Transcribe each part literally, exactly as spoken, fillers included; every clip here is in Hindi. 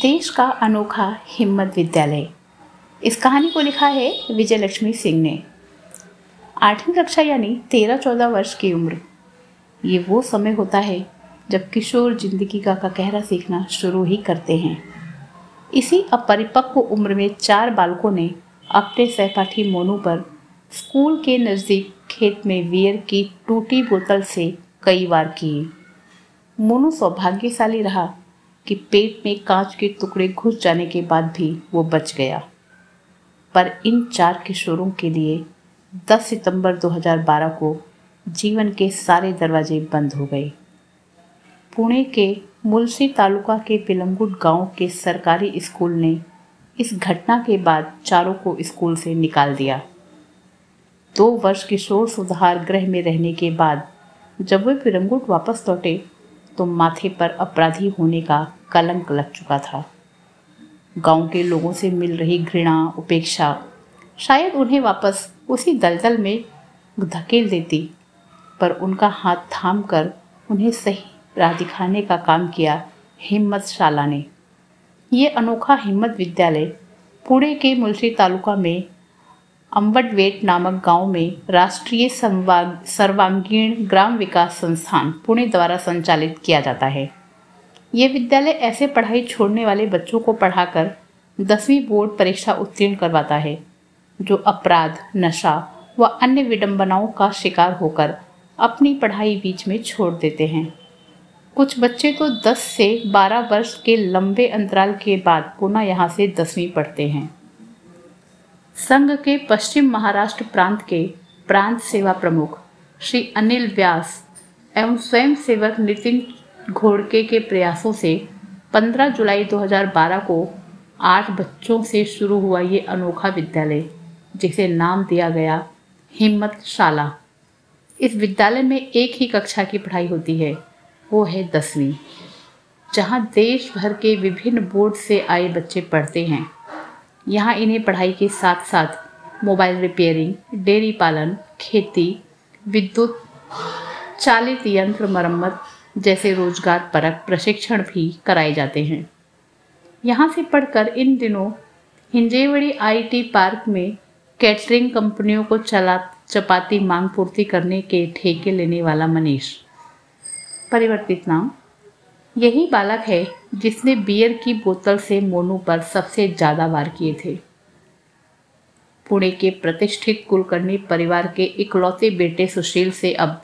देश का अनोखा हिम्मत विद्यालय। इस कहानी को लिखा है विजयलक्ष्मी सिंह ने। आठवीं कक्षा यानी तेरह चौदह वर्ष की उम्र, ये वो समय होता है जब किशोर जिंदगी का ककहरा सीखना शुरू ही करते हैं। इसी अपरिपक्व उम्र में चार बालकों ने अपने सहपाठी मोनू पर स्कूल के नज़दीक खेत में बियर की टूटी बोतल से कई वार किए। मोनू सौभाग्यशाली रहा कि पेट में कांच के टुकड़े घुस जाने के बाद भी वो बच गया, पर इन चार किशोरों के लिए दस सितंबर दो हज़ार बारह को जीवन के सारे दरवाजे बंद हो गए। पुणे के मुलशी तालुका के पिलंगुट गांव के सरकारी स्कूल ने इस घटना के बाद चारों को स्कूल से निकाल दिया। दो वर्ष किशोर सुधार गृह में रहने के बाद जब वे पिलंगुट वापस लौटे तो माथे पर अपराधी होने का कलंक लग चुका था। गांव के लोगों से मिल रही घृणा, उपेक्षा शायद उन्हें वापस उसी दलदल में धकेल देती, पर उनका हाथ थाम कर उन्हें सही राह दिखाने का काम किया हिम्मत शाला ने। ये अनोखा हिम्मत विद्यालय पुणे के मुलशी तालुका में अम्बडवेट नामक गांव में राष्ट्रीय सर्वा सर्वांगीण ग्राम विकास संस्थान पुणे द्वारा संचालित किया जाता है। ये विद्यालय ऐसे पढ़ाई छोड़ने वाले बच्चों को पढ़ाकर दसवीं बोर्ड परीक्षा उत्तीर्ण करवाता है, जो अपराध, नशा व अन्य विडंबनाओं का शिकार होकर अपनी पढ़ाई बीच में छोड़ देते हैं। कुछ बच्चे तो दस से बारह वर्ष के लंबे अंतराल के बाद पुनः यहाँ से दसवीं पढ़ते हैं। संघ के पश्चिम महाराष्ट्र प्रांत के प्रांत सेवा प्रमुख श्री अनिल व्यास एवं स्वयं सेवक नितिन घोड़के के प्रयासों से पंद्रह जुलाई दो हज़ार बारह को आठ बच्चों से शुरू हुआ ये अनोखा विद्यालय, जिसे नाम दिया गया हिम्मत शाला। इस विद्यालय में एक ही कक्षा की पढ़ाई होती है, वो है दसवीं, जहाँ देश भर के विभिन्न बोर्ड से आए बच्चे पढ़ते हैं। यहाँ इन्हें पढ़ाई के साथ साथ मोबाइल रिपेयरिंग, डेयरी पालन, खेती, विद्युत चालित यंत्र मरम्मत जैसे रोजगार परक प्रशिक्षण भी कराए जाते हैं। यहाँ से पढ़कर इन दिनों हिंजेवड़ी आईटी पार्क में कैटरिंग कंपनियों को चला चपाती मांग पूर्ति करने के ठेके लेने वाला मनीष, परिवर्तित नाम, यही बालक है जिसने बियर की बोतल से मोनू पर सबसे ज़्यादा वार किए थे। पुणे के प्रतिष्ठित कुलकर्णी परिवार के इकलौते बेटे सुशील से अब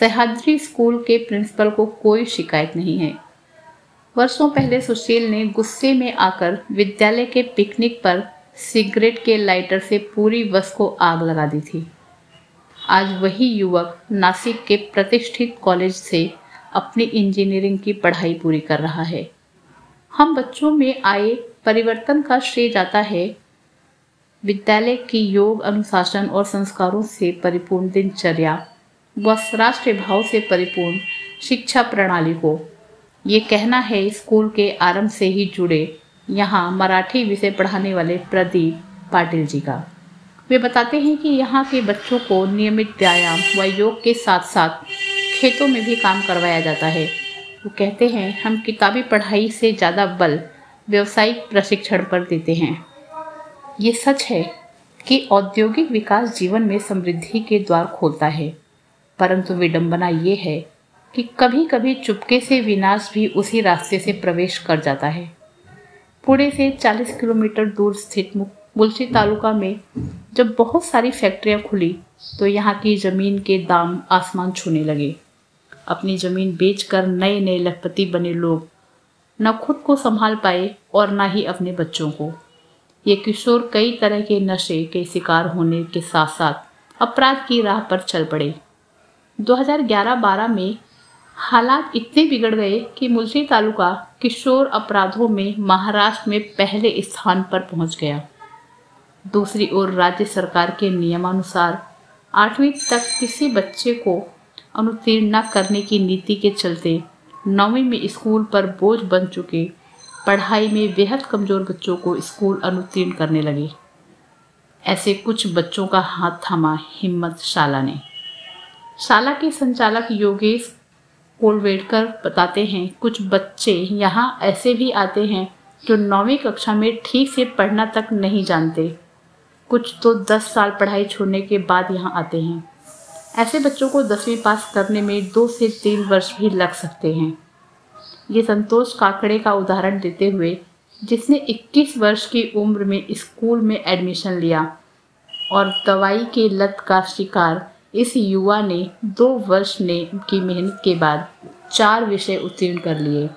सहादरी स्कूल के प्रिंसिपल को कोई शिकायत नहीं है। वर्षों पहले सुशील ने गुस्से में आकर विद्यालय के पिकनिक पर सिगरेट के लाइटर से पूरी बस को आग लगा दी थी। आज वही युवक नासिक के प्रतिष्ठित कॉलेज से अपनी इंजीनियरिंग की पढ़ाई पूरी कर रहा है। हम बच्चों में आए परिवर्तन का श्रेय जाता है विद्यालय की योग, अनुशासन और संस्कारों से परिपूर्ण दिनचर्या व राष्ट्र भाव से परिपूर्ण शिक्षा प्रणाली को, ये कहना है स्कूल के आरंभ से ही जुड़े यहाँ मराठी विषय पढ़ाने वाले प्रदीप पाटिल जी का। वे बताते हैं कि यहाँ के बच्चों को नियमित व्यायाम व योग के साथ साथ खेतों में भी काम करवाया जाता है। वो कहते हैं, हम किताबी पढ़ाई से ज़्यादा बल व्यावसायिक प्रशिक्षण पर देते हैं। ये सच है कि औद्योगिक विकास जीवन में समृद्धि के द्वार खोलता है, परंतु विडंबना ये है कि कभी कभी चुपके से विनाश भी उसी रास्ते से प्रवेश कर जाता है। पुणे से चालीस किलोमीटर दूर स्थित मुलशी तालुका में जब बहुत सारी फैक्ट्रियाँ खुली तो यहाँ की ज़मीन के दाम आसमान छूने लगे। अपनी ज़मीन बेचकर नए नए लखपति बने लोग न खुद को संभाल पाए और न ही अपने बच्चों को। ये किशोर कई तरह के नशे के शिकार होने के साथ साथ अपराध की राह पर चल पड़े। दो हज़ार ग्यारह बारह में हालात इतने बिगड़ गए कि मुलशी तालुका किशोर अपराधों में महाराष्ट्र में पहले स्थान पर पहुंच गया। दूसरी ओर राज्य सरकार के नियमानुसार आठवीं तक किसी बच्चे को अनुत्तीर्ण न करने की नीति के चलते नौवीं में स्कूल पर बोझ बन चुके पढ़ाई में बेहद कमज़ोर बच्चों को स्कूल अनुत्तीर्ण करने लगे। ऐसे कुछ बच्चों का हाथ थामा हिम्मत शाला ने। शाला के संचालक योगेश गोलवेडकर बताते हैं, कुछ बच्चे यहाँ ऐसे भी आते हैं जो नौवीं कक्षा में ठीक से पढ़ना तक नहीं जानते, कुछ तो दस साल पढ़ाई छोड़ने के बाद यहाँ आते हैं। ऐसे बच्चों को दसवीं पास करने में दो से तीन वर्ष भी लग सकते हैं। ये संतोष काकड़े का उदाहरण देते हुए, जिसने इक्कीस वर्ष की उम्र में स्कूल में एडमिशन लिया और दवाई के लत का शिकार इस युवा ने दो वर्ष ने की मेहनत के बाद चार विषय उत्तीर्ण कर लिए।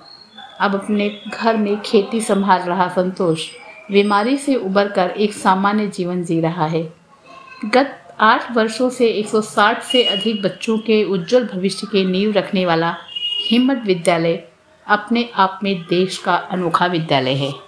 अब अपने घर में खेती संभाल रहा संतोष बीमारी से उबरकर एक सामान्य जीवन जी रहा है। गत आठ वर्षों से एक सौ साठ से अधिक बच्चों के उज्जवल भविष्य के नींव रखने वाला हिम्मत विद्यालय अपने आप में देश का अनोखा विद्यालय है।